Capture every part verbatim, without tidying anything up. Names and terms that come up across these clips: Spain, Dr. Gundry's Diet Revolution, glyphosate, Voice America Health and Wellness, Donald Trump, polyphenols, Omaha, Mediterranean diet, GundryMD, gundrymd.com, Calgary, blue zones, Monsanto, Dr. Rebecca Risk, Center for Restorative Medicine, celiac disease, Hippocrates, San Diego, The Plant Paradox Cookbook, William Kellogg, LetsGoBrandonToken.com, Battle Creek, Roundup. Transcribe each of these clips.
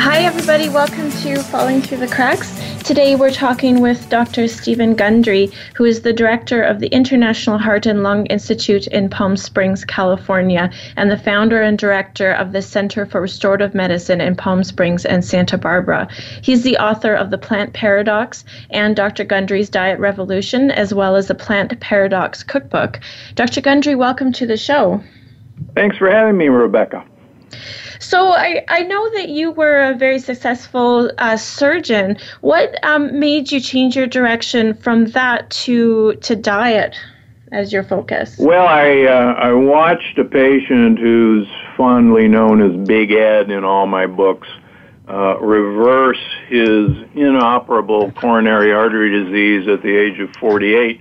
Hi, everybody. Welcome to Falling Through the Cracks. Today, we're talking with Doctor Stephen Gundry, who is the director of the International Heart and Lung Institute in Palm Springs, California, and the founder and director of the Center for Restorative Medicine in Palm Springs and Santa Barbara. He's the author of The Plant Paradox and Doctor Gundry's Diet Revolution, as well as The Plant Paradox Cookbook. Doctor Gundry, welcome to the show. Thanks for having me, Rebecca. So I, I know that you were a very successful uh, surgeon. What um, made you change your direction from that to to diet as your focus? Well, I uh, I watched a patient who's fondly known as Big Ed in all my books uh, reverse his inoperable coronary artery disease at the age of forty-eight.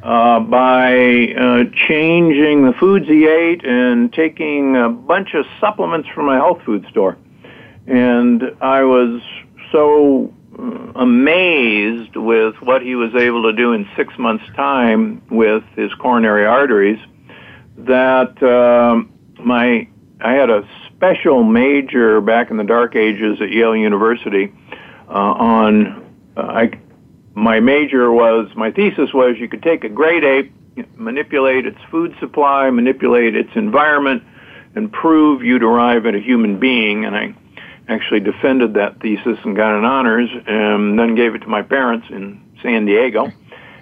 Uh, by uh, changing the foods he ate and taking a bunch of supplements from a health food store. And I was so amazed with what he was able to do in six months' time with his coronary arteries that uh, my I had a special major back in the dark ages at Yale University uh, on... Uh, I. My major was, my thesis was you could take a great ape, manipulate its food supply, manipulate its environment, and prove you derive at a human being. And I actually defended that thesis and got an honors, and then gave it to my parents in San Diego,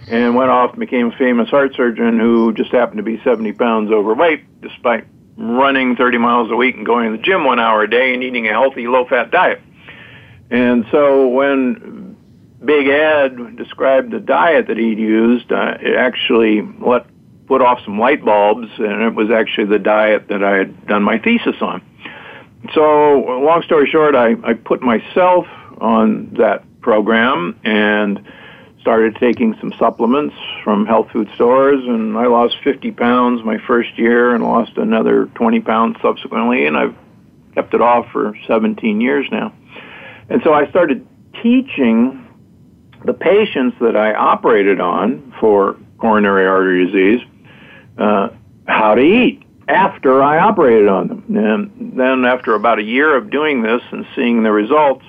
and went off and became a famous heart surgeon who just happened to be seventy pounds overweight, despite running thirty miles a week and going to the gym one hour a day and eating a healthy, low-fat diet. And so when Big Ed described the diet that he'd used, uh, it actually let, put off some light bulbs, and it was actually the diet that I had done my thesis on. So, long story short, I, I put myself on that program and started taking some supplements from health food stores, and I lost fifty pounds my first year and lost another twenty pounds subsequently, and I've kept it off for seventeen years now. And so I started teaching the patients that I operated on for coronary artery disease, uh, how to eat after I operated on them. And then after about a year of doing this and seeing the results,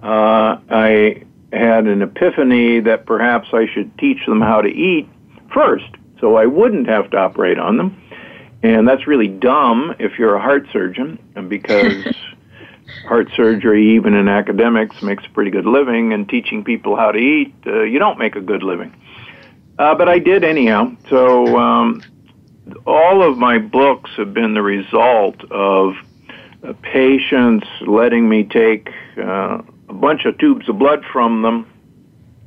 uh, I had an epiphany that perhaps I should teach them how to eat first, so I wouldn't have to operate on them. And that's really dumb if you're a heart surgeon, because heart surgery, even in academics, makes a pretty good living, and teaching people how to eat, uh, you don't make a good living. Uh, but I did anyhow. So um, all of my books have been the result of uh, patients letting me take uh, a bunch of tubes of blood from them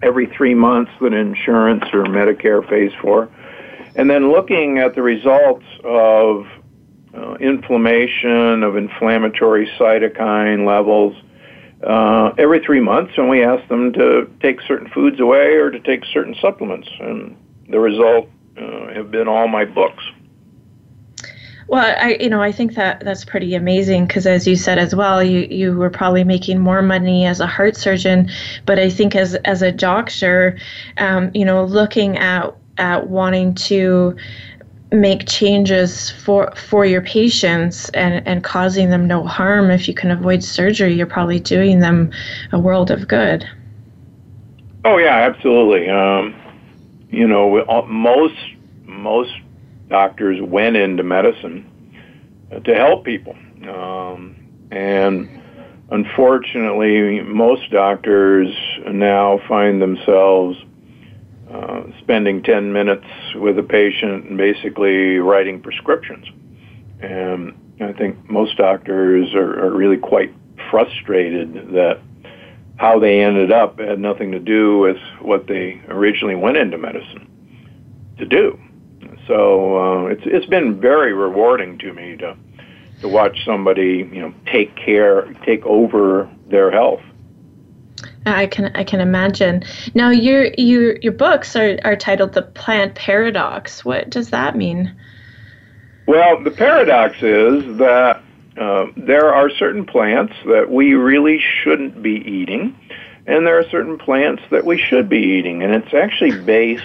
every three months that insurance or Medicare pays for, and then looking at the results of Uh, inflammation, of inflammatory cytokine levels, uh, every three months, and we asked them to take certain foods away or to take certain supplements. And the result uh, have been all my books. Well, I, you know, I think that that's pretty amazing because, as you said as well, you, you were probably making more money as a heart surgeon, but I think as as a doctor, um, you know, looking at at wanting to make changes for for your patients and, and causing them no harm. If you can avoid surgery, you're probably doing them a world of good. Oh, yeah, absolutely. Um, you know, most, most doctors went into medicine to help people. Um, and unfortunately, most doctors now find themselves Uh, spending ten minutes with a patient and basically writing prescriptions. And I think most doctors are, are really quite frustrated that how they ended up had nothing to do with what they originally went into medicine to do. So uh, it's it's been very rewarding to me to to watch somebody, you know, take care, take over their health. I can I can imagine. Now, your your your books are, are titled The Plant Paradox. What does that mean? Well, the paradox is that uh, there are certain plants that we really shouldn't be eating, and there are certain plants that we should be eating, and it's actually based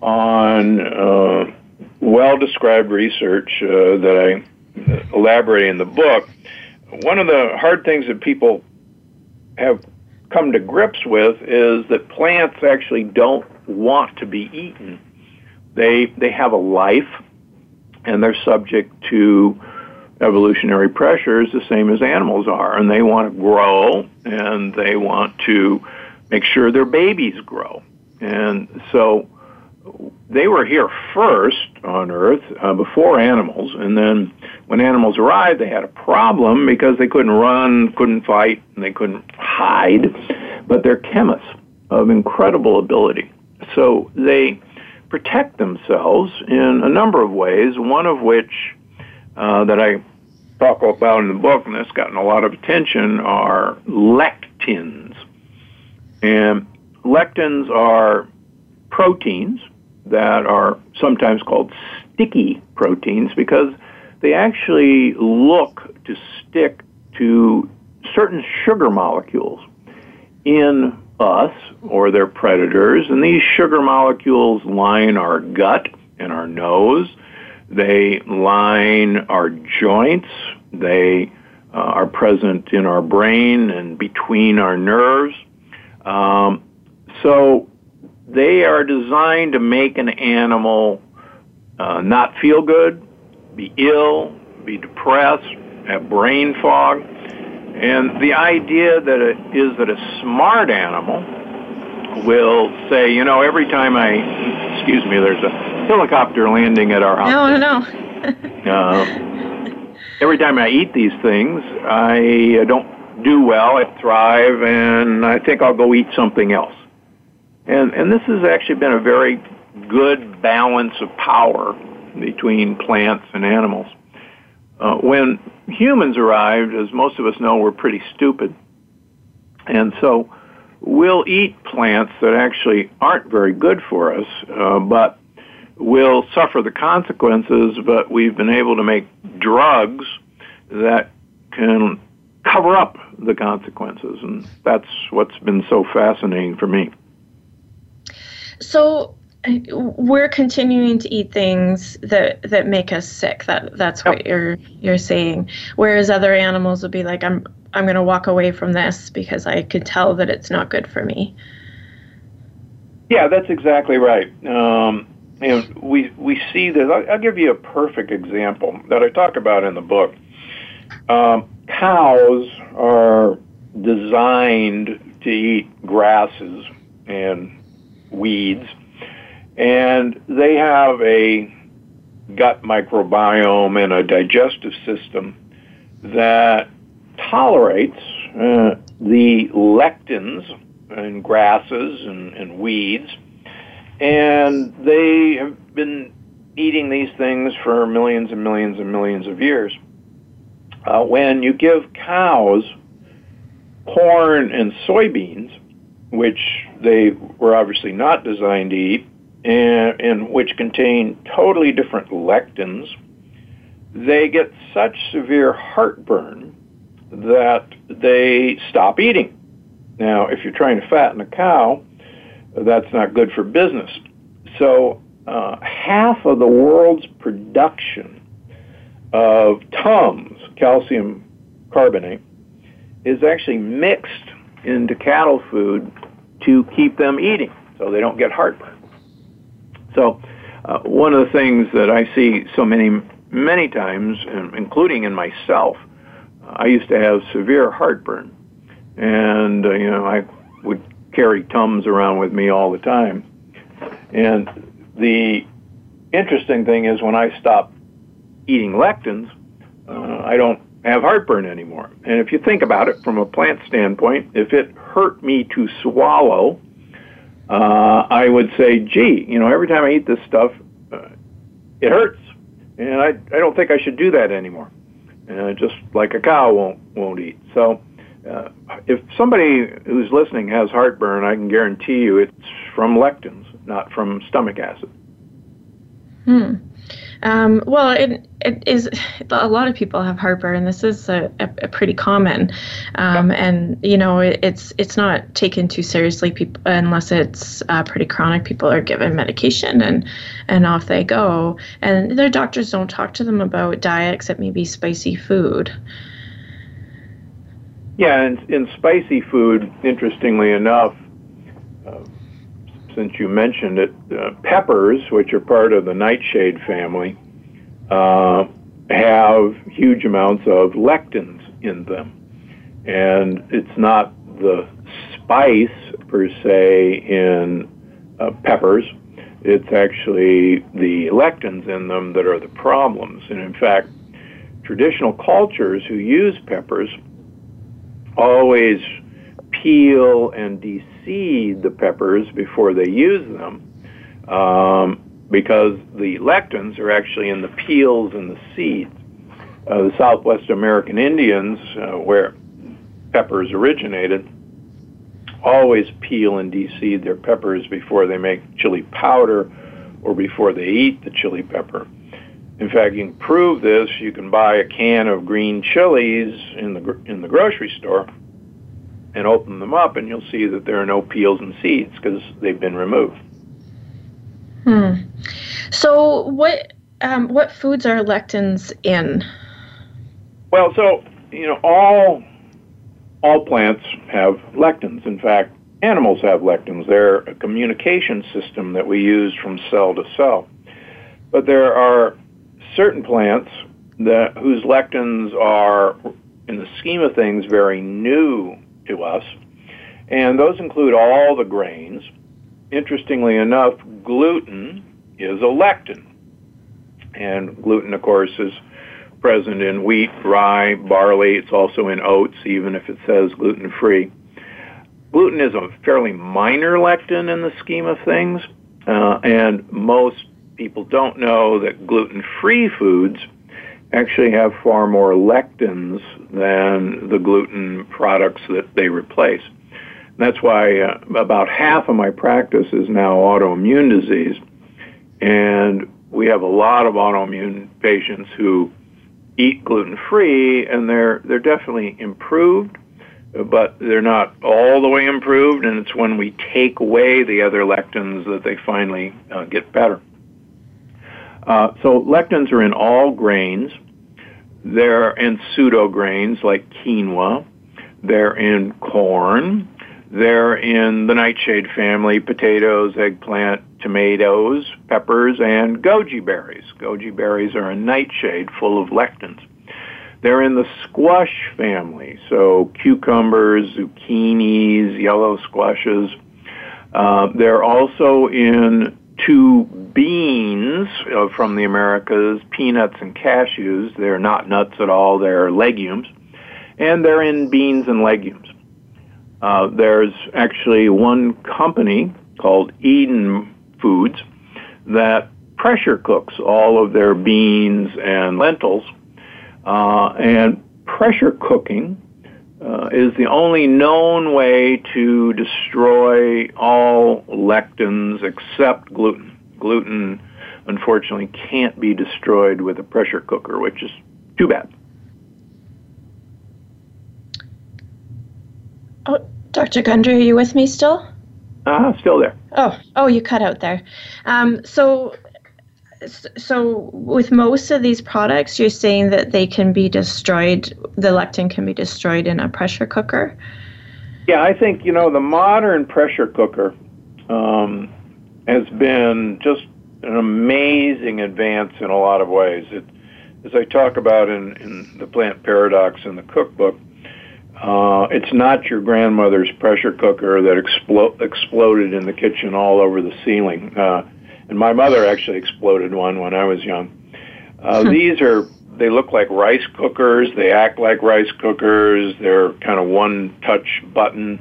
on uh, well-described research uh, that I elaborate in the book. One of the hard things that people have come to grips with is that plants actually don't want to be eaten. They they have a life, and they're subject to evolutionary pressures the same as animals are, and they want to grow, and they want to make sure their babies grow. And so they were here first on Earth uh, before animals, and then when animals arrived, they had a problem because they couldn't run, couldn't fight, and they couldn't hide. But they're chemists of incredible ability. So they protect themselves in a number of ways, one of which uh, that I talk about in the book, and that's gotten a lot of attention, are lectins. And lectins are proteins that are sometimes called sticky proteins because they actually look to stick to certain sugar molecules in us or their predators. And these sugar molecules line our gut and our nose. They line our joints. They uh, are present in our brain and between our nerves. Um, so they are designed to make an animal uh, not feel good, be ill, be depressed, have brain fog. And the idea that it is that a smart animal will say, you know, every time I, excuse me, there's a helicopter landing at our office. No, no, no. uh, every time I eat these things, I don't do well, I thrive, and I think I'll go eat something else. And, and this has actually been a very good balance of power between plants and animals. Uh, when humans arrived, as most of us know, we're pretty stupid. And so we'll eat plants that actually aren't very good for us, uh, but we'll suffer the consequences, but we've been able to make drugs that can cover up the consequences. And that's what's been so fascinating for me. So we're continuing to eat things that, that make us sick. That that's what oh. you're you're saying. Whereas other animals would be like, I'm I'm going to walk away from this because I could tell that it's not good for me. Yeah, that's exactly right. Um, and we we see this. I'll, I'll give you a perfect example that I talk about in the book. Um, cows are designed to eat grasses and weeds, and they have a gut microbiome and a digestive system that tolerates uh, the lectins and grasses and, and weeds, and they have been eating these things for millions and millions and millions of years. Uh, when you give cows corn and soybeans, which they were obviously not designed to eat, and, and which contain totally different lectins, they get such severe heartburn that they stop eating. Now, if you're trying to fatten a cow, that's not good for business. So uh, half of the world's production of Tums, calcium carbonate, is actually mixed into cattle food to keep them eating so they don't get heartburn. So uh, one of the things that I see so many, many times, including in myself, uh, I used to have severe heartburn. And, uh, you know, I would carry Tums around with me all the time. And the interesting thing is when I stop eating lectins, uh, I don't have heartburn anymore. And if you think about it from a plant standpoint, if it hurt me to swallow, uh, I would say, gee, you know, every time I eat this stuff, uh, it hurts. And I, I don't think I should do that anymore. Uh, just like a cow won't, won't eat. So Uh, if somebody who's listening has heartburn, I can guarantee you it's from lectins, not from stomach acid. Hmm. Um, well, it, it is. A lot of people have heartburn. This is a, a, a pretty common, um, yeah. and you know, it, it's it's not taken too seriously. People, unless it's uh, pretty chronic, people are given medication and and off they go. And their doctors don't talk to them about diet except maybe spicy food. Yeah, and in spicy food, interestingly enough, uh, since you mentioned it, uh, peppers, which are part of the nightshade family, uh, have huge amounts of lectins in them. And it's not the spice, per se, in uh, peppers. It's actually the lectins in them that are the problems. And in fact, traditional cultures who use peppers always peel and deseed the peppers before they use them, um, because the lectins are actually in the peels and the seeds. Uh, the Southwest American Indians, uh, where peppers originated, always peel and deseed their peppers before they make chili powder or before they eat the chili pepper. In fact, you can prove this. You can buy a can of green chilies in the gr- in the grocery store and open them up, and you'll see that there are no peels and seeds because they've been removed. Hmm. So what um, what foods are lectins in? Well, so, you know, all all plants have lectins. In fact, animals have lectins. They're a communication system that we use from cell to cell. But there are certain plants that, whose lectins are, in the scheme of things, very new to us, and those include all the grains. Interestingly enough, gluten is a lectin, and gluten, of course, is present in wheat, rye, barley. It's also in oats, even if it says gluten-free. Gluten is a fairly minor lectin in the scheme of things, uh, and most people don't know that gluten-free foods actually have far more lectins than the gluten products that they replace. And that's why uh, about half of my practice is now autoimmune disease, and we have a lot of autoimmune patients who eat gluten-free, and they're they're definitely improved, but they're not all the way improved, and it's when we take away the other lectins that they finally uh, get better. Uh, so lectins are in all grains. They're in pseudograins like quinoa. They're in corn. They're in the nightshade family, potatoes, eggplant, tomatoes, peppers, and goji berries. Goji berries are a nightshade full of lectins. They're in the squash family, so cucumbers, zucchinis, yellow squashes. Uh, they're also in two beans uh, from the Americas, peanuts and cashews. They're not nuts at all. They're legumes. And they're in beans and legumes. Uh, there's actually one company called Eden Foods that pressure cooks all of their beans and lentils. Uh, and pressure cooking uh, is the only known way to destroy all lectins except gluten. Gluten, unfortunately, can't be destroyed with a pressure cooker, which is too bad. Oh, Doctor Gundry, are you with me still? Ah, uh, still there. Oh, oh, you cut out there. Um, so, so with most of these products, you're saying that they can be destroyed. The lectin can be destroyed in a pressure cooker. Yeah, I think you know the modern pressure cooker Um, has been just an amazing advance in a lot of ways. It, as I talk about in, in The Plant Paradox in the cookbook, uh, it's not your grandmother's pressure cooker that explo- exploded in the kitchen all over the ceiling. Uh, and my mother actually exploded one when I was young. Uh, hmm. These are, they look like rice cookers. They act like rice cookers. They're kind of one-touch button,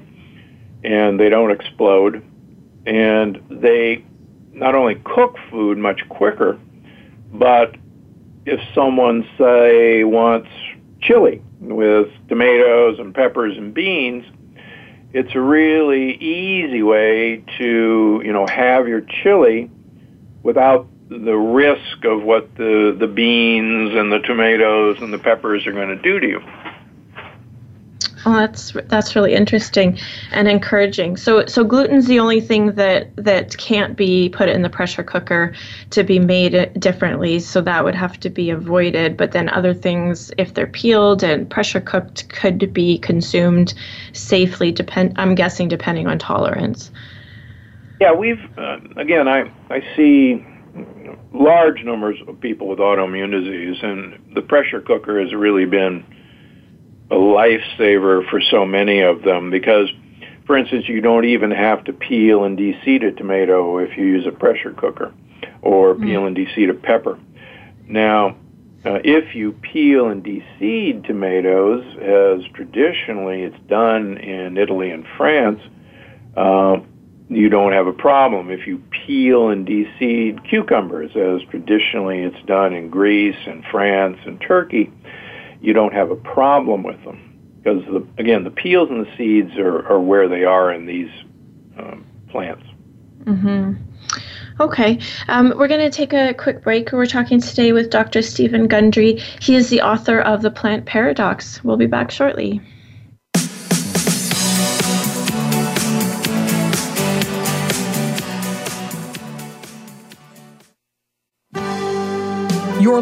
and they don't explode. And they not only cook food much quicker, but if someone, say, wants chili with tomatoes and peppers and beans, it's a really easy way to, you know, have your chili without the risk of what the, the beans and the tomatoes and the peppers are going to do to you. Well, that's that's really interesting and encouraging. So so gluten's the only thing that, that can't be put in the pressure cooker to be made differently, so that would have to be avoided. But then other things, if they're peeled and pressure cooked, could be consumed safely, depend, I'm guessing, depending on tolerance. Yeah, we've, uh, again, I, I see large numbers of people with autoimmune disease, and the pressure cooker has really been a lifesaver for so many of them because, for instance, you don't even have to peel and de-seed a tomato if you use a pressure cooker, or mm-hmm. peel and de-seed a pepper. Now, uh, if you peel and de-seed tomatoes, as traditionally it's done in Italy and France, uh, you don't have a problem. If you peel and de-seed cucumbers, as traditionally it's done in Greece and France and Turkey, you don't have a problem with them because, the, again, the peels and the seeds are, are where they are in these um, plants. Mm-hmm. Okay. Um, we're going to take a quick break. We're talking today with Doctor Stephen Gundry. He is the author of The Plant Paradox. We'll be back shortly. Your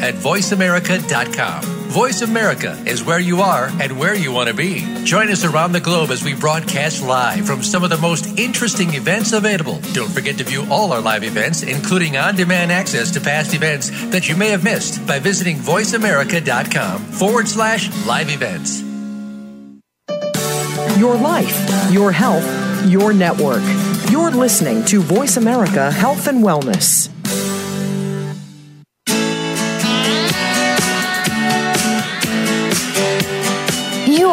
at voiceamerica dot com. Voice America is where you are and where you want to be. Join us around the globe as we broadcast live from some of the most interesting events available. Don't forget to view all our live events, including on-demand access to past events that you may have missed by visiting voiceamerica.com forward slash live events. Your life, your health, your network. You're listening to Voice America Health and Wellness. You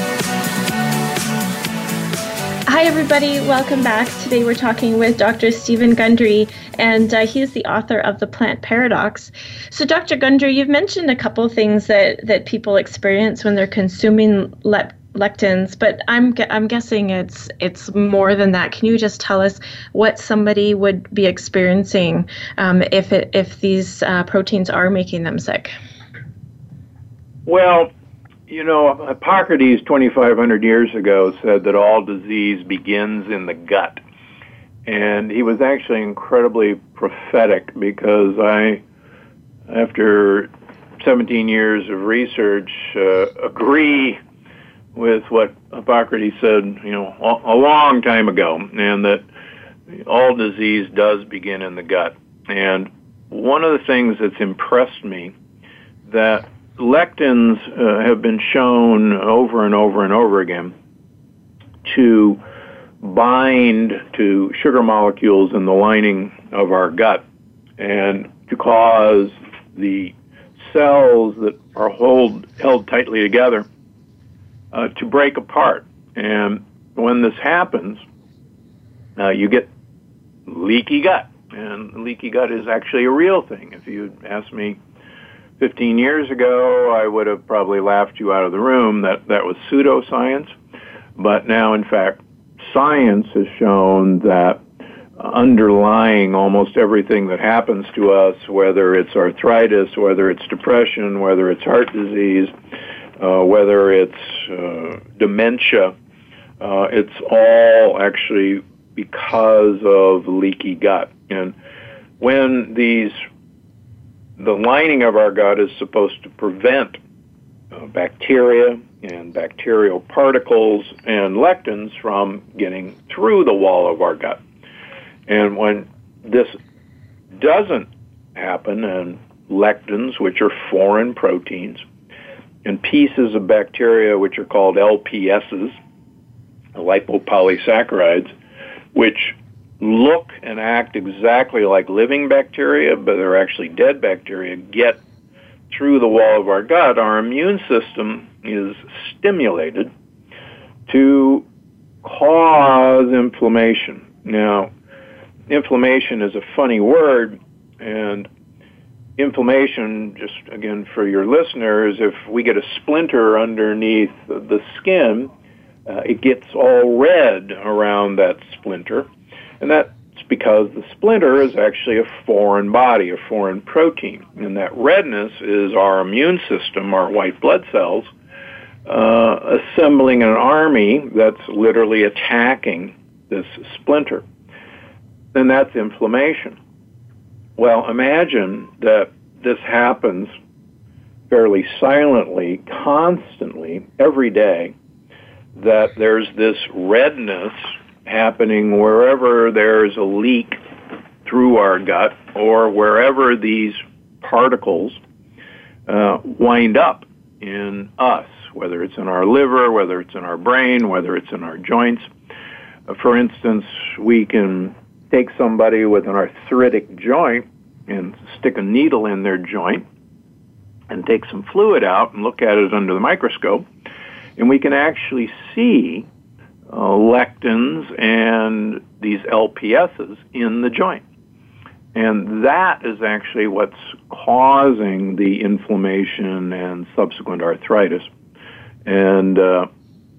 Hi, everybody. Welcome back. Today we're talking with Doctor Stephen Gundry, and uh, he is the author of The Plant Paradox. So, Doctor Gundry, you've mentioned a couple of things that, that people experience when they're consuming lep- lectins, but I'm I'm guessing it's it's more than that. Can you just tell us what somebody would be experiencing um, if it, if these uh, proteins are making them sick? Well, you know, Hippocrates twenty-five hundred years ago said that all disease begins in the gut. And he was actually incredibly prophetic because I, after seventeen years of research, uh, agree with what Hippocrates said, you know, a long time ago, and that all disease does begin in the gut. And one of the things that's impressed me that lectins uh, have been shown over and over and over again to bind to sugar molecules in the lining of our gut and to cause the cells that are hold, held tightly together uh, to break apart. And when this happens, uh, you get leaky gut. And leaky gut is actually a real thing. If you'd asked me fifteen years ago, I would have probably laughed you out of the room that that was pseudoscience. But now, in fact, science has shown that underlying almost everything that happens to us, whether it's arthritis, whether it's depression, whether it's heart disease, uh, whether it's uh, dementia, uh, it's all actually because of leaky gut. And when these the lining of our gut is supposed to prevent uh, bacteria and bacterial particles and lectins from getting through the wall of our gut. And when this doesn't happen, and lectins, which are foreign proteins, and pieces of bacteria, which are called L P S's, lipopolysaccharides, which look and act exactly like living bacteria, but they're actually dead bacteria, get through the wall of our gut, our immune system is stimulated to cause inflammation. Now, inflammation is a funny word, and inflammation, just again for your listeners, if we get a splinter underneath the skin, uh, it gets all red around that splinter. And that's because the splinter is actually a foreign body, a foreign protein. And that redness is our immune system, our white blood cells, uh, assembling an army that's literally attacking this splinter. And that's inflammation. Well, imagine that this happens fairly silently, constantly, every day, that there's this redness happening wherever there's a leak through our gut or wherever these particles uh, wind up in us, whether it's in our liver, whether it's in our brain, whether it's in our joints. Uh, for instance, we can take somebody with an arthritic joint and stick a needle in their joint and take some fluid out and look at it under the microscope, and we can actually see Uh, lectins and these L P S's in the joint. And that is actually what's causing the inflammation and subsequent arthritis. And uh,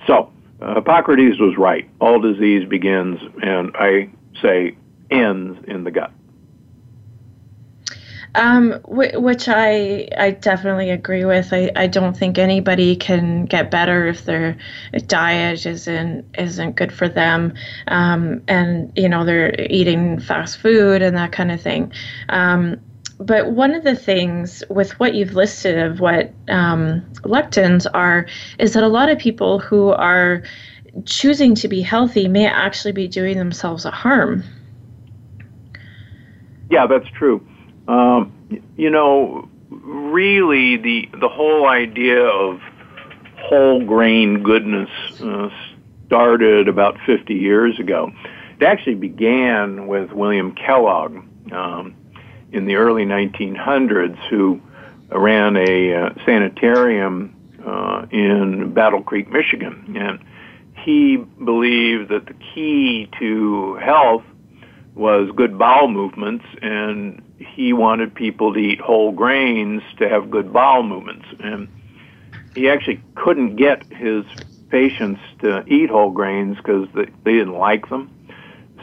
so, uh, Hippocrates was right. All disease begins, and I say ends, in the gut. Um, which I I definitely agree with. I, I don't think anybody can get better if their diet isn't isn't good for them, um, and you know they're eating fast food and that kind of thing. Um, but one of the things with what you've listed of what um, lectins are is that a lot of people who are choosing to be healthy may actually be doing themselves a harm. Yeah, that's true. Um, you know, really the the whole idea of whole grain goodness uh, started about fifty years ago. It actually began with William Kellogg um, in the early nineteen hundreds, who ran a uh, sanitarium uh, in Battle Creek, Michigan. And he believed that the key to health was good bowel movements, and he wanted people to eat whole grains to have good bowel movements. And he actually couldn't get his patients to eat whole grains because they, they didn't like them.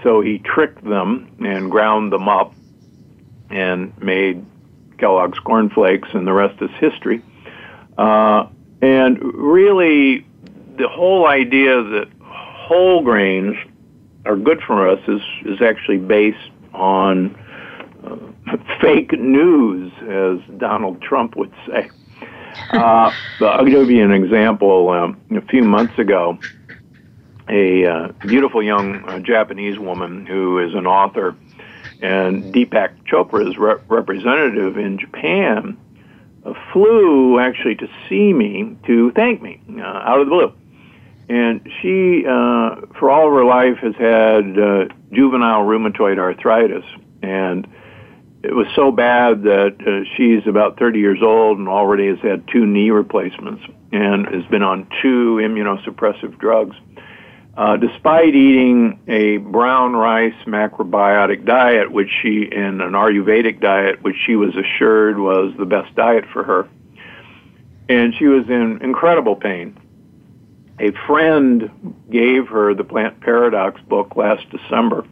So he tricked them and ground them up and made Kellogg's Corn Flakes, and the rest is history. Uh, and really, the whole idea that whole grains are good for us is, is actually based on Uh, fake news, as Donald Trump would say. Uh, I'll give you an example. Um, a few months ago, a uh, beautiful young uh, Japanese woman who is an author, and Deepak Chopra's re- representative in Japan, flew actually to see me, to thank me, uh, out of the blue. And she, uh, for all of her life, has had uh, juvenile rheumatoid arthritis. And it was so bad that uh, she's about thirty years old and already has had two knee replacements and has been on two immunosuppressive drugs. Uh, despite eating a brown rice macrobiotic diet, which she, and an Ayurvedic diet, which she was assured was the best diet for her. And she was in incredible pain. A friend gave her The Plant Paradox book last December,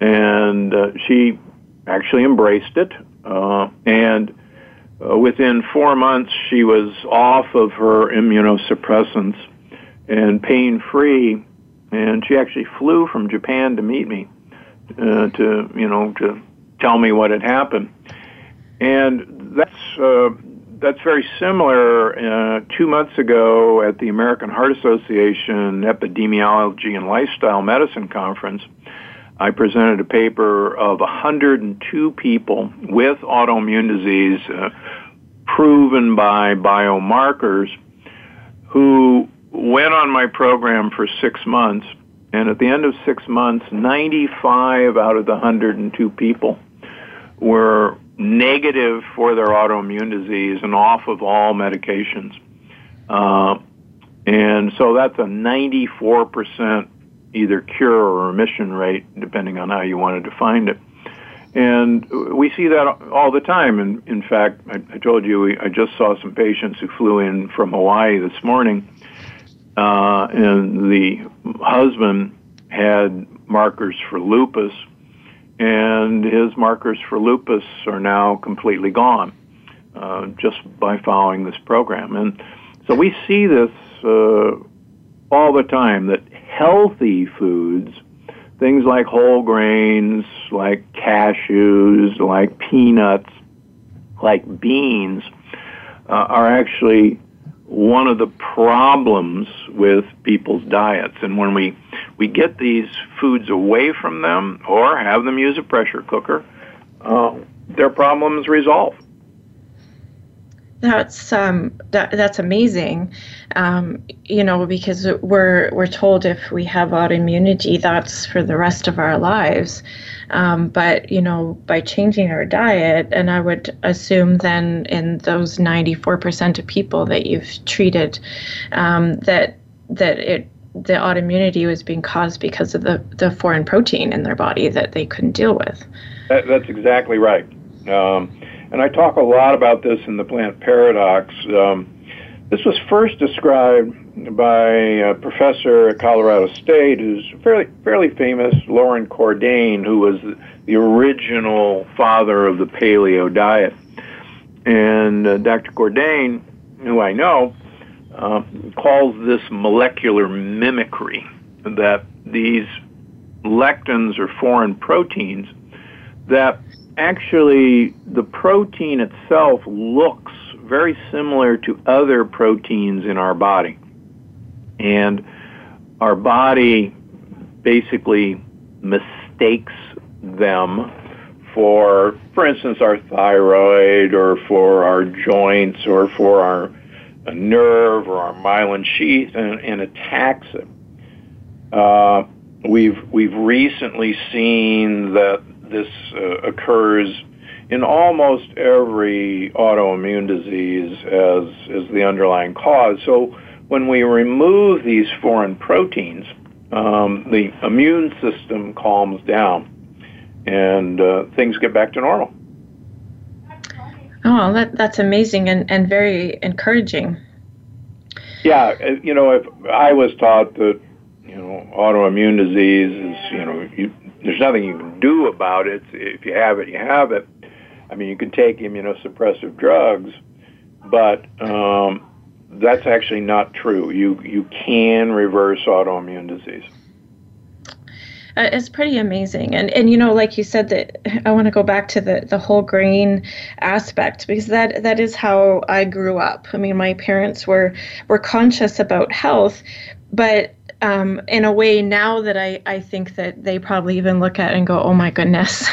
and uh, she actually embraced it. Uh, and uh, within four months, she was off of her immunosuppressants and pain-free. And she actually flew from Japan to meet me, uh, to you know to tell me what had happened. And that's. Uh, That's very similar. Uh, two months ago at the American Heart Association Epidemiology and Lifestyle Medicine Conference, I presented a paper of one hundred two people with autoimmune disease uh, proven by biomarkers who went on my program for six months. And at the end of six months, ninety-five out of the one hundred two people were negative for their autoimmune disease and off of all medications. Uh, and so that's a ninety-four percent either cure or remission rate, depending on how you want to define it. And we see that all the time. And in fact, I, I told you, we, I just saw some patients who flew in from Hawaii this morning, uh, and the husband had markers for lupus, and his markers for lupus are now completely gone uh, just by following this program. And so we see this uh, all the time, that healthy foods, things like whole grains, like cashews, like peanuts, like beans, uh, are actually one of the problems with people's diets. And when we, we get these foods away from them or have them use a pressure cooker, uh, their problems resolve. That's um, that, that's amazing, um, you know, because we're we're told if we have autoimmunity, that's for the rest of our lives. Um, but, you know, by changing our diet, and I would assume then in those ninety-four percent of people that you've treated, um, that that it the autoimmunity was being caused because of the, the foreign protein in their body that they couldn't deal with. That, that's exactly right. Um, And I talk a lot about this in The Plant Paradox. Um, this was first described by a professor at Colorado State who's fairly fairly famous, Lauren Cordain, who was the original father of the paleo diet. And uh, Doctor Cordain, who I know, uh, calls this molecular mimicry, that these lectins or foreign proteins that actually, the protein itself looks very similar to other proteins in our body. And our body basically mistakes them for, for instance, our thyroid or for our joints or for our nerve or our myelin sheath, and, and attacks it. Uh, we've, we've recently seen that this uh, occurs in almost every autoimmune disease as, as the underlying cause. So when we remove these foreign proteins, um, the immune system calms down and uh, things get back to normal. Oh, that, that's amazing and, and very encouraging. Yeah, you know, if I was taught that, you know, autoimmune disease is, you know, you, there's nothing you can do about it. If you have it, you have it. I mean, you can take immunosuppressive drugs, but um, that's actually not true. You you can reverse autoimmune disease. Uh, it's pretty amazing. And, and you know, like you said, that I want to go back to the, the whole grain aspect, because that, that is how I grew up. I mean, my parents were, were conscious about health, but um, in a way now that I, I think that they probably even look at and go, oh my goodness,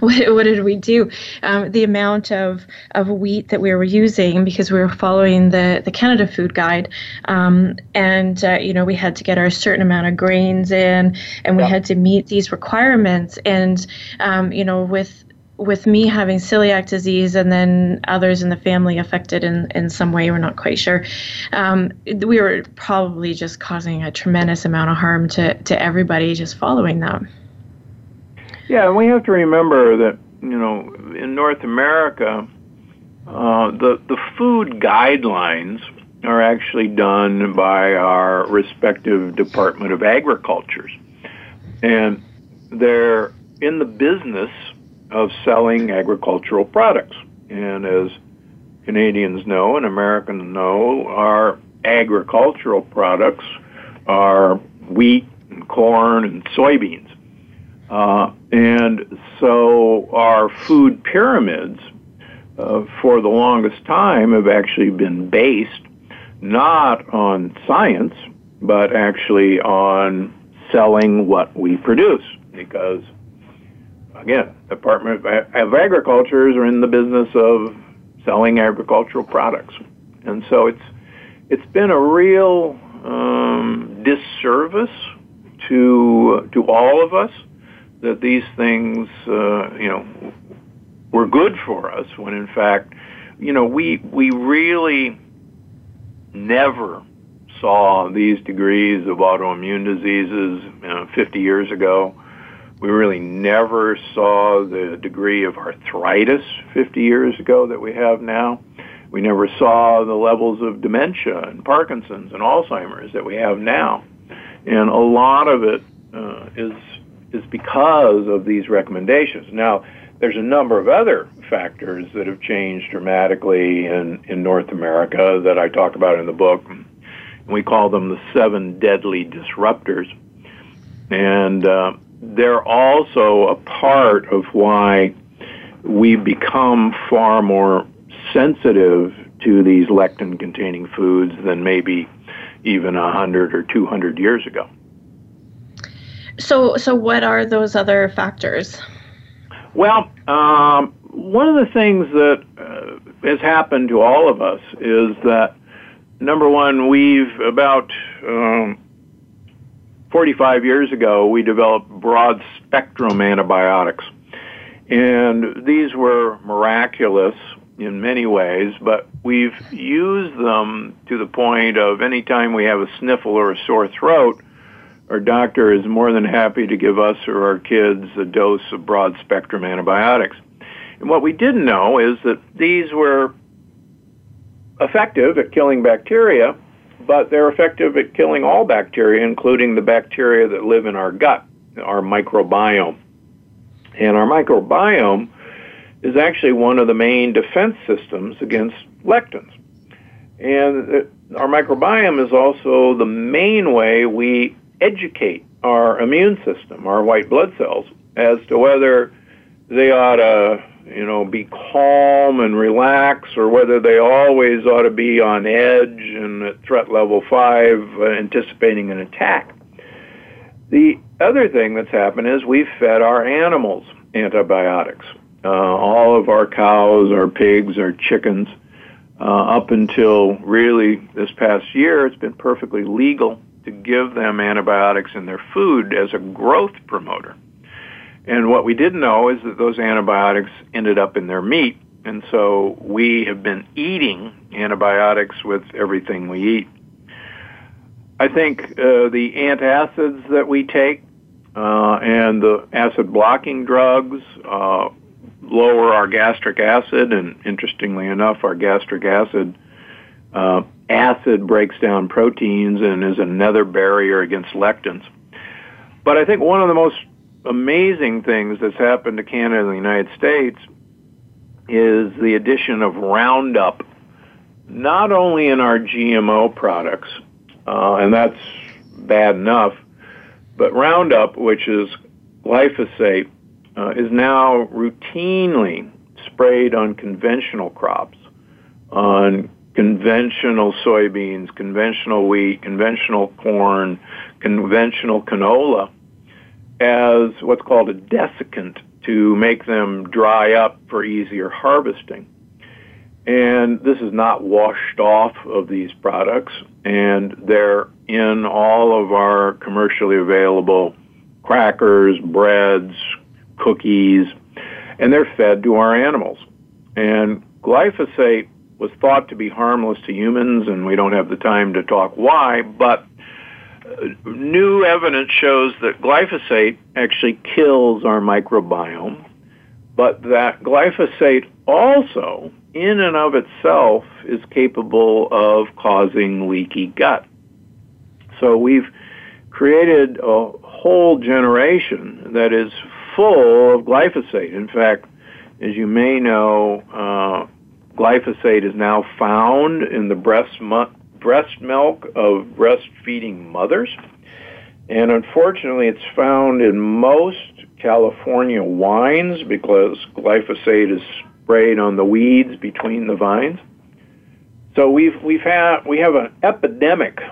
what, what did we do? Um, the amount of, of wheat that we were using, because we were following the, the Canada Food Guide, um, and uh, you know, we had to get our certain amount of grains in, and we yeah. had to meet these requirements. And um, you know, with with me having celiac disease, and then others in the family affected in, in some way, we're not quite sure, um, we were probably just causing a tremendous amount of harm to, to everybody just following that. Yeah, and we have to remember that, you know, in North America, uh, the, the food guidelines are actually done by our respective Department of Agriculture. And they're in the business of selling agricultural products. And as Canadians know and Americans know, our agricultural products are wheat and corn and soybeans. Uh, and so our food pyramids uh, for the longest time have actually been based not on science, but actually on selling what we produce, because again, Department of Agriculture are in the business of selling agricultural products. And so it's it's been a real um, disservice to to all of us that these things, uh, you know, were good for us, when in fact, you know, we we really never saw these degrees of autoimmune diseases you know, fifty years ago. We really never saw the degree of arthritis fifty years ago that we have now. We never saw the levels of dementia and Parkinson's and Alzheimer's that we have now. And a lot of it uh, is, is because of these recommendations. Now, there's a number of other factors that have changed dramatically in, in North America that I talk about in the book. And we call them the seven deadly disruptors. And Uh, They're also a part of why we become far more sensitive to these lectin-containing foods than maybe even one hundred or two hundred years ago. So, so what are those other factors? Well, um, one of the things that uh, has happened to all of us is that, number one, we've about Um, forty-five years ago, we developed broad-spectrum antibiotics, and these were miraculous in many ways, but we've used them to the point of any time we have a sniffle or a sore throat, our doctor is more than happy to give us or our kids a dose of broad-spectrum antibiotics. And what we didn't know is that these were effective at killing bacteria, but they're effective at killing all bacteria, including the bacteria that live in our gut, our microbiome. And our microbiome is actually one of the main defense systems against lectins. And our microbiome is also the main way we educate our immune system, our white blood cells, as to whether they ought to, you know, be calm and relax, or whether they always ought to be on edge and at threat level five, uh, anticipating an attack. The other thing that's happened is we've fed our animals antibiotics. Uh, all of our cows, our pigs, our chickens, uh, up until really this past year, it's been perfectly legal to give them antibiotics in their food as a growth promoter. And what we didn't know is that those antibiotics ended up in their meat, and so we have been eating antibiotics with everything we eat. I think uh, the antacids that we take uh, and the acid-blocking drugs uh, lower our gastric acid, and interestingly enough, our gastric acid uh, acid breaks down proteins and is another barrier against lectins. But I think one of the most amazing things that's happened to Canada and the United States is the addition of Roundup, not only in our G M O products, uh, and that's bad enough, but Roundup, which is glyphosate, uh, is now routinely sprayed on conventional crops, on conventional soybeans, conventional wheat, conventional corn, conventional canola as what's called a desiccant to make them dry up for easier harvesting. And this is not washed off of these products, and they're in all of our commercially available crackers, breads, cookies, and they're fed to our animals. And glyphosate was thought to be harmless to humans, and we don't have the time to talk why, but new evidence shows that glyphosate actually kills our microbiome, but that glyphosate also, in and of itself, is capable of causing leaky gut. So we've created a whole generation that is full of glyphosate. In fact, as you may know, uh, glyphosate is now found in the breast mu- breast milk of breastfeeding mothers. And unfortunately, it's found in most California wines because glyphosate is sprayed on the weeds between the vines. So we've we've had we have an epidemic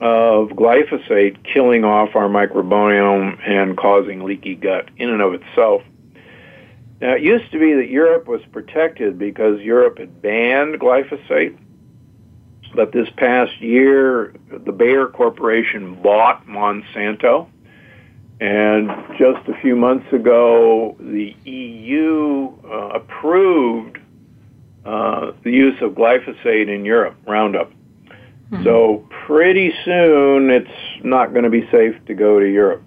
of glyphosate killing off our microbiome and causing leaky gut in and of itself. Now, it used to be that Europe was protected because Europe had banned glyphosate, but this past year, the Bayer Corporation bought Monsanto, and just a few months ago, the E U uh, approved uh, the use of glyphosate in Europe, Roundup. Mm-hmm. So pretty soon, it's not going to be safe to go to Europe.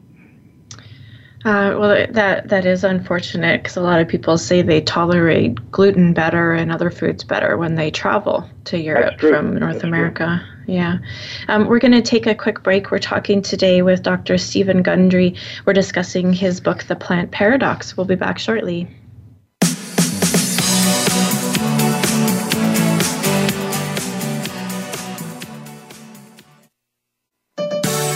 Uh, well, that that is unfortunate because a lot of people say they tolerate gluten better and other foods better when they travel to Europe from North That's America. True. Yeah. Um, we're going to take a quick break. We're talking today with Doctor Stephen Gundry. We're discussing his book, The Plant Paradox. We'll be back shortly.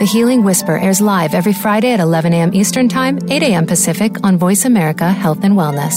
The Healing Whisper airs live every Friday at eleven a.m. Eastern Time, eight a.m. Pacific on Voice America Health and Wellness.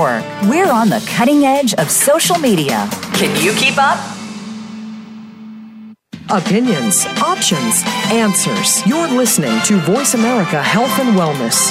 We're on the cutting edge of social media. Can you keep up? Opinions, options, answers. You're listening to Voice America Health and Wellness.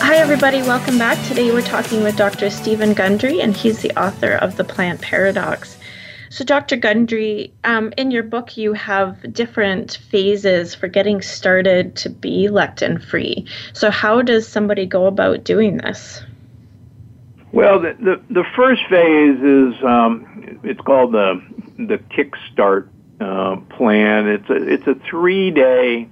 Hi, everybody. Welcome back. Today, we're talking with Doctor Stephen Gundry, and he's the author of The Plant Paradox. So Doctor Gundry, um, in your book, you have different phases for getting started to be lectin-free. So how does somebody go about doing this? Well, the the, the first phase is um, it's called the the Kickstart uh, plan. It's a it's a three day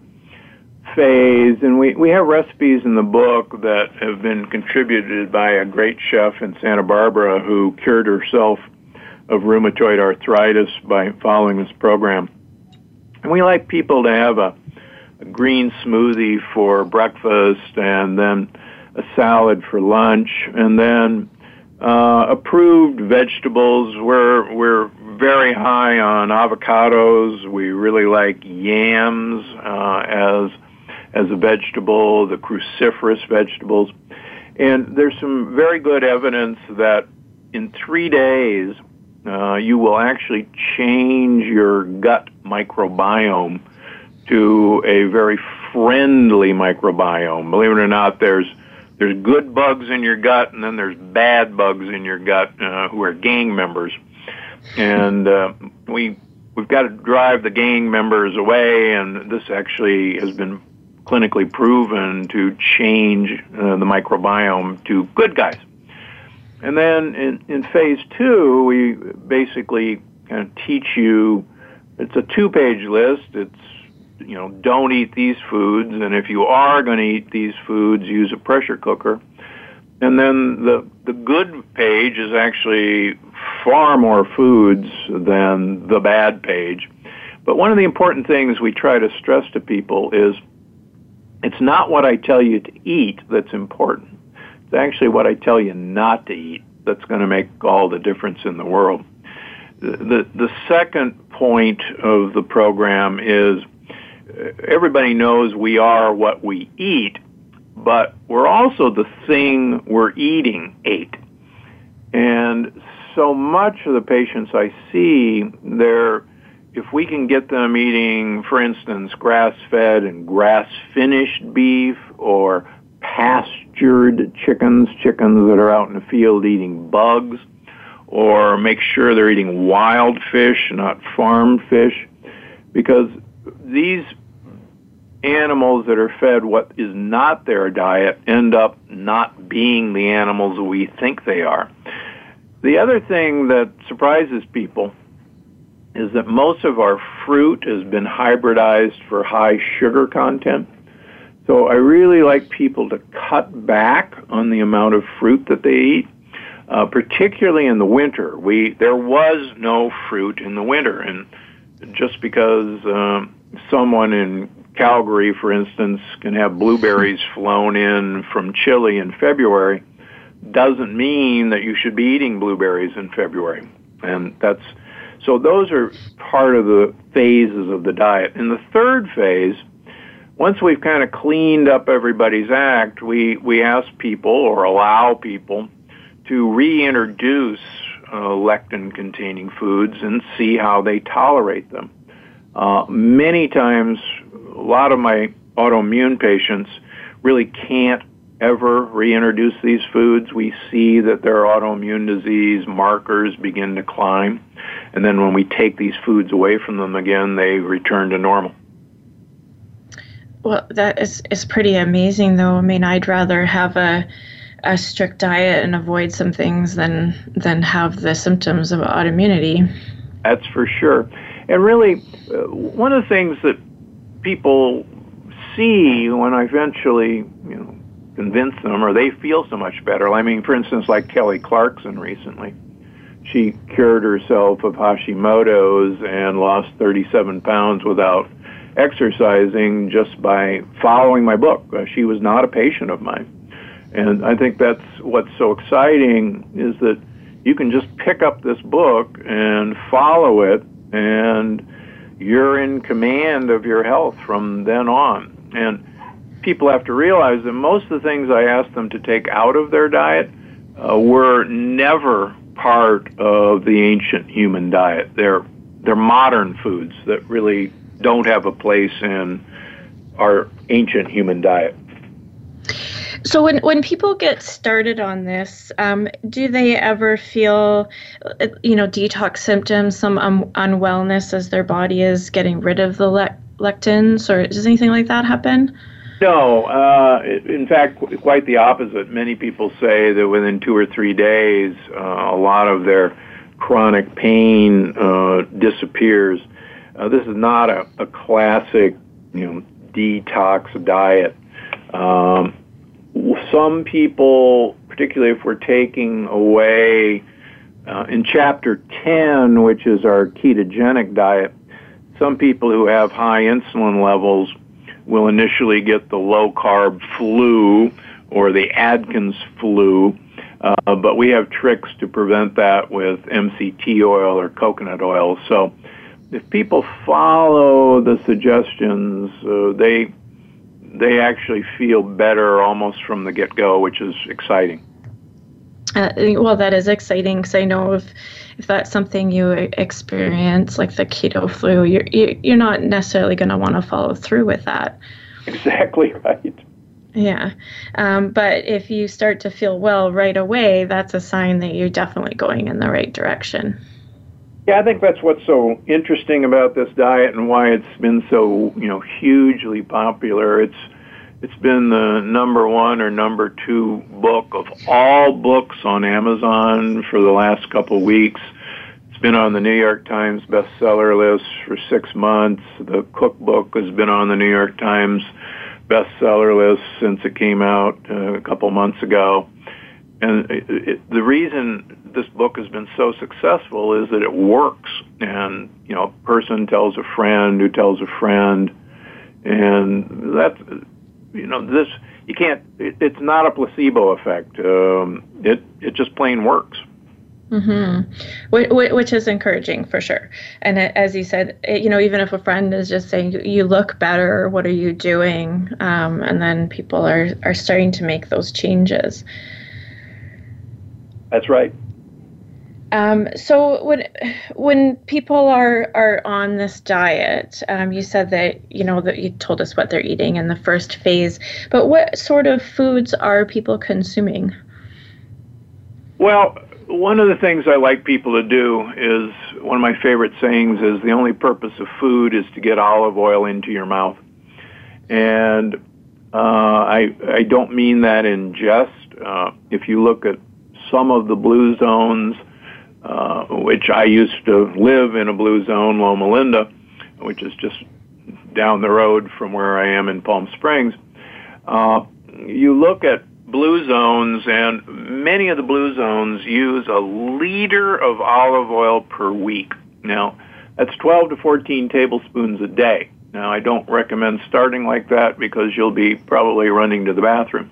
phase, and we we have recipes in the book that have been contributed by a great chef in Santa Barbara who cured herself of rheumatoid arthritis by following this program. And we like people to have a, a green smoothie for breakfast, and then a salad for lunch, and then uh, approved vegetables. We're, we're very high on avocados. We really like yams uh, as, as a vegetable, the cruciferous vegetables. And there's some very good evidence that in three days, uh, you will actually change your gut microbiome to a very friendly microbiome. Believe it or not, there's There's good bugs in your gut, and then there's bad bugs in your gut uh, who are gang members. And uh, we, we've got to drive the gang members away, and this actually has been clinically proven to change uh, the microbiome to good guys. And then in, in phase two, we basically kind of teach you, it's a two-page list. It's you know, don't eat these foods, and if you are going to eat these foods, use a pressure cooker. And then the the good page is actually far more foods than the bad page. But one of the important things we try to stress to people is it's not what I tell you to eat that's important. It's actually what I tell you not to eat that's going to make all the difference in the world. The, the second point of the program is everybody knows we are what we eat, but we're also the thing we're eating ate. And so much of the patients I see, they're, if we can get them eating, for instance, grass-fed and grass-finished beef or pastured chickens, chickens that are out in the field eating bugs, or make sure they're eating wild fish, not farmed fish, because these animals that are fed what is not their diet end up not being the animals we think they are. The other thing that surprises people is that most of our fruit has been hybridized for high sugar content. So I really like people to cut back on the amount of fruit that they eat, uh, particularly in the winter. We, there was no fruit in the winter, and just because um, someone in Calgary, for instance, can have blueberries flown in from Chile in February doesn't mean that you should be eating blueberries in February. And that's, so those are part of the phases of the diet. In the third phase, once we've kind of cleaned up everybody's act, we, we ask people or allow people to reintroduce uh, lectin-containing foods and see how they tolerate them. Uh, many times, a lot of my autoimmune patients really can't ever reintroduce these foods. We see that their autoimmune disease markers begin to climb, and then when we take these foods away from them again, they return to normal. Well, that is, is pretty amazing, though. I mean, I'd rather have a a strict diet and avoid some things than than have the symptoms of autoimmunity. That's for sure. And really, uh, one of the things that people see when I eventually, you know, convince them or they feel so much better. I mean, for instance, like Kelly Clarkson recently. She cured herself of Hashimoto's and lost thirty-seven pounds without exercising just by following my book. Uh, she was not a patient of mine. And I think that's what's so exciting is that you can just pick up this book and follow it, and you're in command of your health from then on. And people have to realize that most of the things I asked them to take out of their diet uh, were never part of the ancient human diet. They're, they're modern foods that really don't have a place in our ancient human diet. So when, when people get started on this, um, do they ever feel, you know, detox symptoms, some um, unwellness as their body is getting rid of the le- lectins, or does anything like that happen? No. Uh, in fact, quite the opposite. Many people say that within two or three days, uh, a lot of their chronic pain uh, disappears. Uh, this is not a, a classic, you know, detox diet. Um, some people, particularly if we're taking away uh, in chapter ten, which is our ketogenic diet, some people who have high insulin levels will initially get the low-carb flu or the Atkins flu, uh, but we have tricks to prevent that with M C T oil or coconut oil. So if people follow the suggestions, uh, they they actually feel better almost from the get-go, which is exciting. Uh, well, that is exciting, because I know if, if that's something you experience, like the keto flu, you're, you're not necessarily going to want to follow through with that. Exactly right. Yeah. Um, but if you start to feel well right away, that's a sign that you're definitely going in the right direction. Yeah, I think that's what's so interesting about this diet and why it's been so, you know, hugely popular. It's It's been the number one or number two book of all books on Amazon for the last couple of weeks. It's been on the New York Times bestseller list for six months. The cookbook has been on the New York Times bestseller list since it came out uh, a couple months ago. And it, it, the reason this book has been so successful is that it works. And, you know, a person tells a friend who tells a friend, and that's... You know, this, you can't, it, it's not a placebo effect. Um, it, it just plain works. Mm-hmm. Which, which is encouraging for sure. And as you said, it, you know, even if a friend is just saying, you look better, what are you doing? Um, and then people are, are starting to make those changes. That's right. Um, so when when people are, are on this diet, um, you said that, you know, that you told us what they're eating in the first phase, but what sort of foods are people consuming? Well, one of the things I like people to do is, one of my favorite sayings is, the only purpose of food is to get olive oil into your mouth. And uh, I, I don't mean that in jest. Uh, if you look at some of the blue zones, Uh, which I used to live in a blue zone, Loma Linda, which is just down the road from where I am in Palm Springs. Uh, you look at blue zones, and many of the blue zones use a liter of olive oil per week. Now, that's twelve to fourteen tablespoons a day. Now, I don't recommend starting like that because you'll be probably running to the bathroom.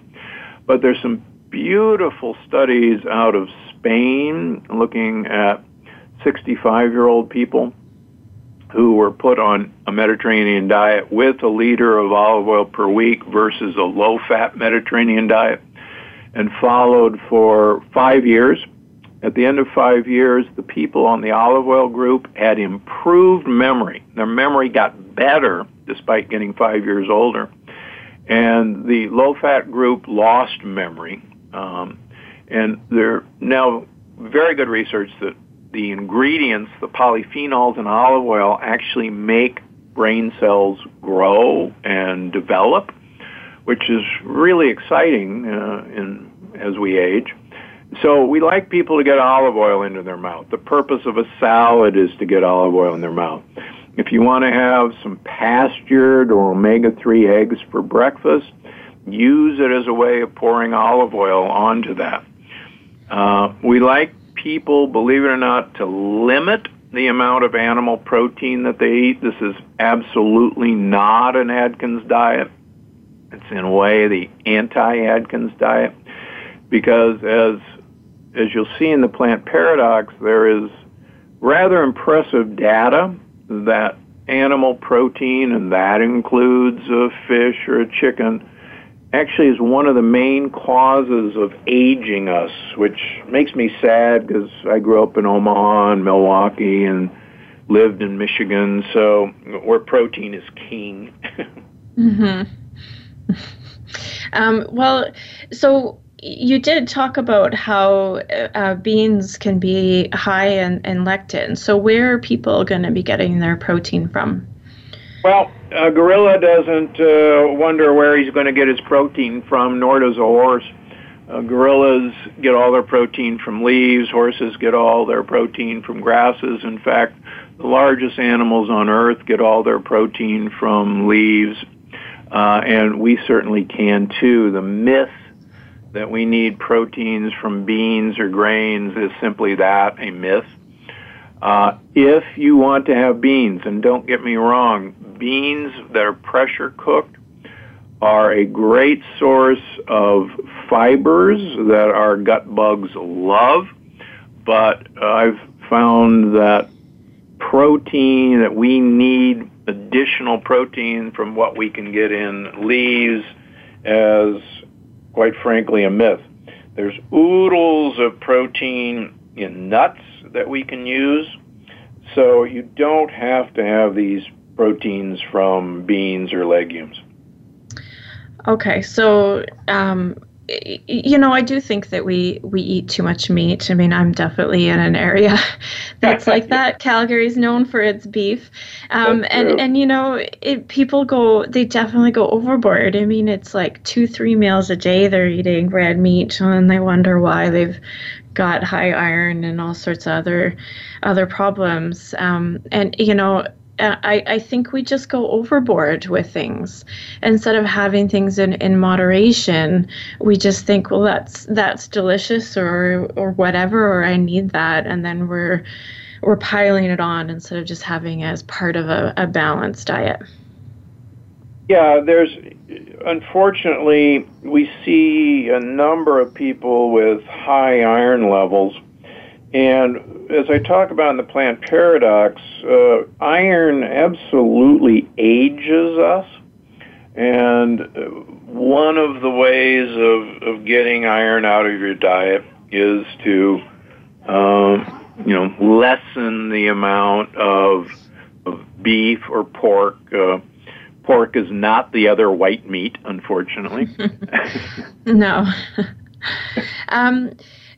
But there's some beautiful studies out of Spain, looking at sixty-five-year-old people who were put on a Mediterranean diet with a liter of olive oil per week versus a low-fat Mediterranean diet, and followed for five years. At the end of five years, the people on the olive oil group had improved memory. Their memory got better despite getting five years older. And the low-fat group lost memory. Um, And there are now very good research that the ingredients, the polyphenols in olive oil, actually make brain cells grow and develop, which is really exciting uh, in, as we age. So we like people to get olive oil into their mouth. The purpose of a salad is to get olive oil in their mouth. If you want to have some pastured or omega three eggs for breakfast, use it as a way of pouring olive oil onto that. Uh, we like people, believe it or not, to limit the amount of animal protein that they eat. This is absolutely not an Atkins diet. It's in a way the anti-Atkins diet, because as as you'll see in The Plant Paradox, there is rather impressive data that animal protein, and that includes a fish or a chicken, actually is one of the main causes of aging us, which makes me sad because I grew up in Omaha and Milwaukee and lived in Michigan, so where protein is king. Mm-hmm. Um, well, so you did talk about how uh, beans can be high in, in lectins. So where are people going to be getting their protein from? Well, a gorilla doesn't uh, wonder where he's going to get his protein from, nor does a horse. Uh, gorillas get all their protein from leaves. Horses get all their protein from grasses. In fact, the largest animals on Earth get all their protein from leaves, uh, and we certainly can too. The myth that we need proteins from beans or grains is simply that, a myth. Uh, if you want to have beans, and don't get me wrong, beans that are pressure cooked are a great source of fibers that our gut bugs love, but uh, I've found that protein, that we need additional protein from what we can get in leaves, as quite frankly a myth. There's oodles of protein in nuts that we can use, so you don't have to have these proteins from beans or legumes. Okay, so um, you know, I do think that we, we eat too much meat. I mean, I'm definitely in an area that's like that. Calgary's known for its beef. Um, and, and, you know, it, people go, they definitely go overboard. I mean, it's like two, three meals a day they're eating red meat, and they wonder why they've got high iron and all sorts of other, other problems. Um, and, you know, I, I think we just go overboard with things. Instead of having things in, in moderation, we just think, well, that's that's delicious or or whatever, or I need that, and then we're we're piling it on instead of just having it as part of a, a balanced diet. Yeah, there's unfortunately we see a number of people with high iron levels. And as I talk about in The Plant Paradox, uh, iron absolutely ages us. And one of the ways of, of getting iron out of your diet is to, um, you know, lessen the amount of, of beef or pork. Uh, pork is not the other white meat, unfortunately. No. um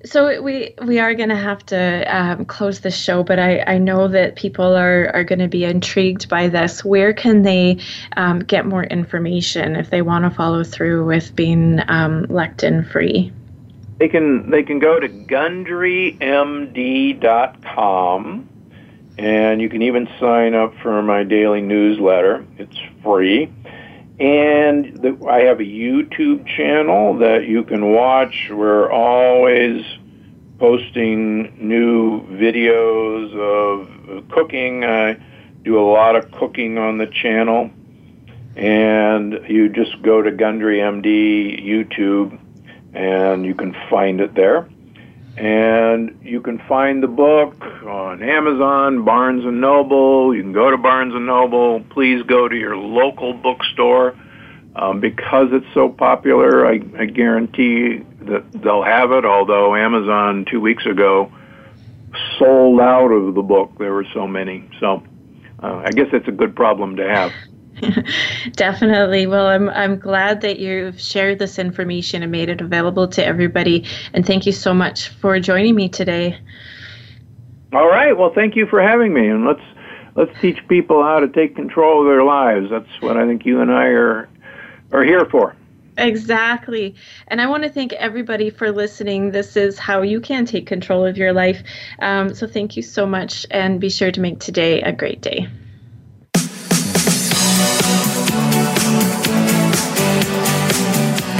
So we we are going to have to um, close this show, but I, I know that people are, are going to be intrigued by this. Where can they um, get more information if they want to follow through with being um, lectin-free? They can they can go to gundry m d dot com, and you can even sign up for my daily newsletter. It's free. And the, I have a YouTube channel that you can watch. We're always posting new videos of cooking. I do a lot of cooking on the channel. And you just go to Gundry M D YouTube, and you can find it there. And you can find the book on Amazon, Barnes and Noble. You can go to Barnes and Noble. Please go to your local bookstore. Um, because it's so popular, I, I guarantee that they'll have it, although Amazon two weeks ago sold out of the book. There were so many. So uh, I guess it's a good problem to have. Definitely. Well, I'm I'm glad that you've shared this information and made it available to everybody. And thank you so much for joining me today. All right. Well, thank you for having me. And let's let's teach people how to take control of their lives. That's what I think you and I are are here for. Exactly. And I want to thank everybody for listening. This is how you can take control of your life. Um, so thank you so much, and be sure to make today a great day.